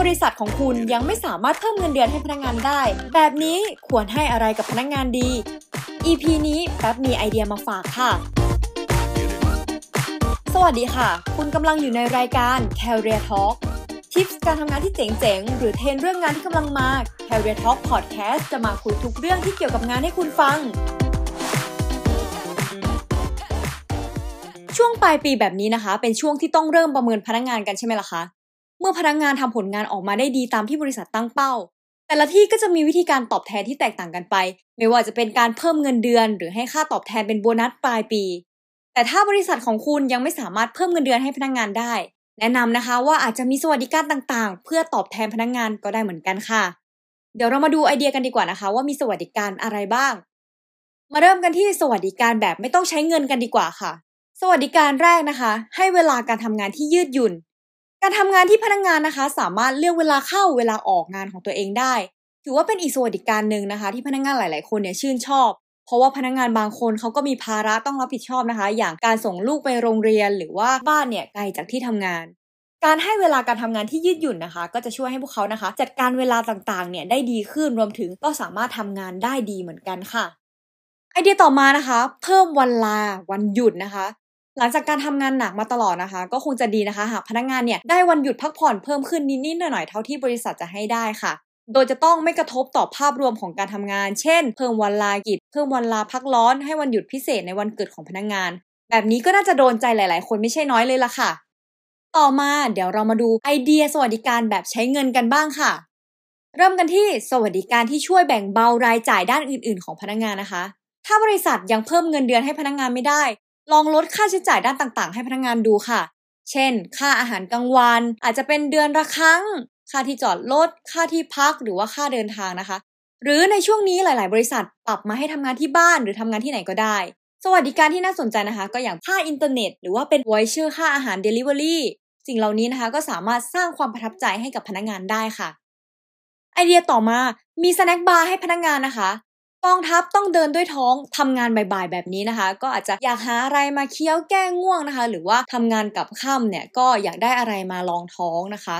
บริษัทของคุณยังไม่สามารถเพิ่มเงินเดือนให้พนักงานได้แบบนี้ควรให้อะไรกับพนักงานดี EP นี้แป๊บมีไอเดียมาฝากค่ะสวัสดีค่ะคุณกำลังอยู่ในรายการ Career Talk ทิปส์การทำงานที่เจ๋งๆหรือเทรนเรื่องงานที่กำลังมา Career Talk Podcast จะมาคุยทุกเรื่องที่เกี่ยวกับงานให้คุณฟังช่วงปลายปีแบบนี้นะคะเป็นช่วงที่ต้องเริ่มประเมินพนักงานกันใช่ไหมล่ะคะเมื่อพนักงานทำผลงานออกมาได้ดีตามที่บริษัทตั้งเป้าแต่ละที่ก็จะมีวิธีการตอบแทนที่แตกต่างกันไปไม่ว่าจะเป็นการเพิ่มเงินเดือนหรือให้ค่าตอบแทนเป็นโบนัสปลายปีแต่ถ้าบริษัทของคุณยังไม่สามารถเพิ่มเงินเดือนให้พนักงานได้แนะนำนะคะว่าอาจจะมีสวัสดิการต่างๆเพื่อตอบแทนพนักงานก็ได้เหมือนกันค่ะเดี๋ยวเรามาดูไอเดียกันดีกว่านะคะว่ามีสวัสดิการอะไรบ้างมาเริ่มกันที่สวัสดิการแบบไม่ต้องใช้เงินกันดีกว่าค่ะสวัสดิการแรกนะคะให้เวลาการทำงานที่ยืดหยุ่นการทำงานที่พนักงานนะคะสามารถเลือกเวลาเข้าเวลาออกงานของตัวเองได้ถือว่าเป็นอีกสวัสดิการนึงนะคะที่พนักงานหลายๆคนเนี่ยชื่นชอบเพราะว่าพนักงานบางคนเขาก็มีภาระต้องรับผิดชอบนะคะอย่างการส่งลูกไปโรงเรียนหรือว่าบ้านเนี่ยไกลจากที่ทำงานการให้เวลาการทำงานที่ยืดหยุ่นนะคะก็จะช่วยให้พวกเขานะคะจัดการเวลาต่างๆเนี่ยได้ดีขึ้นรวมถึงก็สามารถทำงานได้ดีเหมือนกันค่ะไอเดียต่อมานะคะเพิ่มวันลาวันหยุดนะคะหลังจากการทำงานหนักมาตลอดนะคะก็คงจะดีนะคะหากพนักงานเนี่ยได้วันหยุดพักผ่อนเพิ่มขึ้นนิดๆหน่อยๆเท่าที่บริษัทจะให้ได้ค่ะโดยจะต้องไม่กระทบต่อภาพรวมของการทำงานเช่นเพิ่มวันลากิจเพิ่มวันลาพักร้อนให้วันหยุดพิเศษในวันเกิดของพนักงานแบบนี้ก็น่าจะโดนใจหลายๆคนไม่ใช่น้อยเลยล่ะค่ะต่อมาเดี๋ยวเรามาดูไอเดียสวัสดิการแบบใช้เงินกันบ้างค่ะเริ่มกันที่สวัสดิการที่ช่วยแบ่งเบารายจ่ายด้านอื่นๆของพนักงานนะคะถ้าบริษัทยังเพิ่มเงินเดือนให้พนักงานไม่ได้ลองลดค่าใช้จ่ายด้านต่างๆให้พนักงานดูค่ะเช่นค่าอาหารกลางวันอาจจะเป็นเดือนละครั้งค่าที่จอดรถค่าที่พักหรือว่าค่าเดินทางนะคะหรือในช่วงนี้หลายๆบริษัทปรับมาให้ทำงานที่บ้านหรือทำงานที่ไหนก็ได้สวัสดิการที่น่าสนใจนะคะก็อย่างค่าอินเทอร์เน็ตหรือว่าเป็นวอยเชอร์ค่าอาหาร Delivery สิ่งเหล่านี้นะคะก็สามารถสร้างความประทับใจให้กับพนักงานได้ค่ะไอเดียต่อมามีสแน็คบาร์ให้พนักงานนะคะกองทัพต้องเดินด้วยท้องทำงานบ่ายๆแบบนี้นะคะก็อาจจะอยากหาอะไรมาเคี้ยวแก้ง่วงนะคะหรือว่าทำงานกับค่ำเนี่ยก็อยากได้อะไรมารองท้องนะคะ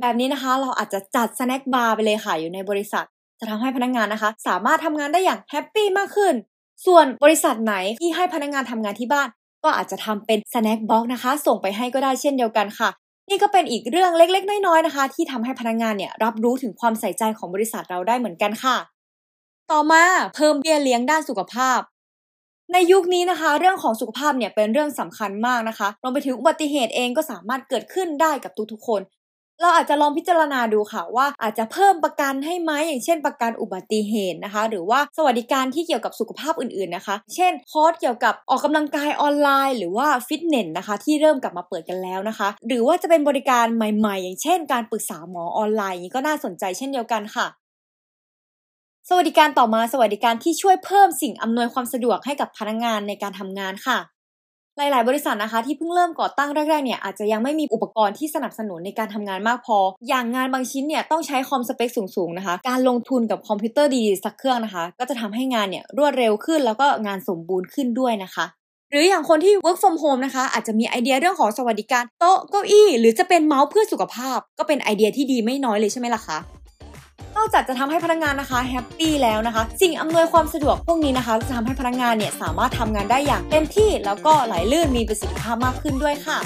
แบบนี้นะคะเราอาจจะจัดสแน็คบาร์ไปเลยค่ะอยู่ในบริษัทจะทำให้พนักงานนะคะสามารถทำงานได้อย่างแฮปปี้มากขึ้นส่วนบริษัทไหนที่ให้พนักงานทำงานที่บ้านก็อาจจะทำเป็นสแน็คบ็อกซ์นะคะส่งไปให้ก็ได้เช่นเดียวกันค่ะนี่ก็เป็นอีกเรื่องเล็กๆน้อยๆนะคะที่ทำให้พนักงานเนี่ยรับรู้ถึงความใส่ใจของบริษัทเราได้เหมือนกันค่ะต่อมาเพิ่มเบี้ยเลี้ยงด้านสุขภาพในยุคนี้นะคะเรื่องของสุขภาพเนี่ยเป็นเรื่องสำคัญมากนะคะรวมไปถึงอุบัติเหตุเองก็สามารถเกิดขึ้นได้กับทุกๆคนเราอาจจะลองพิจารณาดูค่ะว่าอาจจะเพิ่มประกันให้ไหมอย่างเช่นประกันอุบัติเหตุนะคะหรือว่าสวัสดิการที่เกี่ยวกับสุขภาพอื่นๆนะคะเช่นคอร์สเกี่ยวกับออกกำลังกายออนไลน์หรือว่าฟิตเนสนะคะที่เริ่มกลับมาเปิดกันแล้วนะคะหรือว่าจะเป็นบริการใหม่ๆอย่างเช่นการปรึกษาหมอออนไลน์นี้ก็น่าสนใจเช่นเดียวกันค่ะสวัสดิการต่อมาสวัสดิการที่ช่วยเพิ่มสิ่งอำนวยความสะดวกให้กับพนักงานในการทำงานค่ะหลายๆบริษัทนะคะที่เพิ่งเริ่มก่อตั้งแรกๆเนี่ยอาจจะยังไม่มีอุปกรณ์ที่สนับสนุนในการทำงานมากพออย่างงานบางชิ้นเนี่ยต้องใช้คอมสเปคสูงๆนะคะการลงทุนกับคอมพิวเตอร์ดีๆสักเครื่องนะคะก็จะทำให้งานเนี่ยรวดเร็วขึ้นแล้วก็งานสมบูรณ์ขึ้นด้วยนะคะหรืออย่างคนที่ work from home นะคะอาจจะมีไอเดียเรื่องของสวัสดิการโต๊ะเก้าอี้หรือจะเป็นเมาส์เพื่อสุขภาพก็เป็นไอเดียที่ดีไม่น้อยเลยใช่ไหมล่ะคะนอกจากจะทำให้พนักงานนะคะแฮปปี้แล้วนะคะสิ่งอำนวยความสะดวกพวกนี้นะคะจะทำให้พนักงานเนี่ยสามารถทำงานได้อย่างเต็มที่แล้วก็ไหลลื่นมีประสิทธิภาพมากขึ้นด้วยค่ะ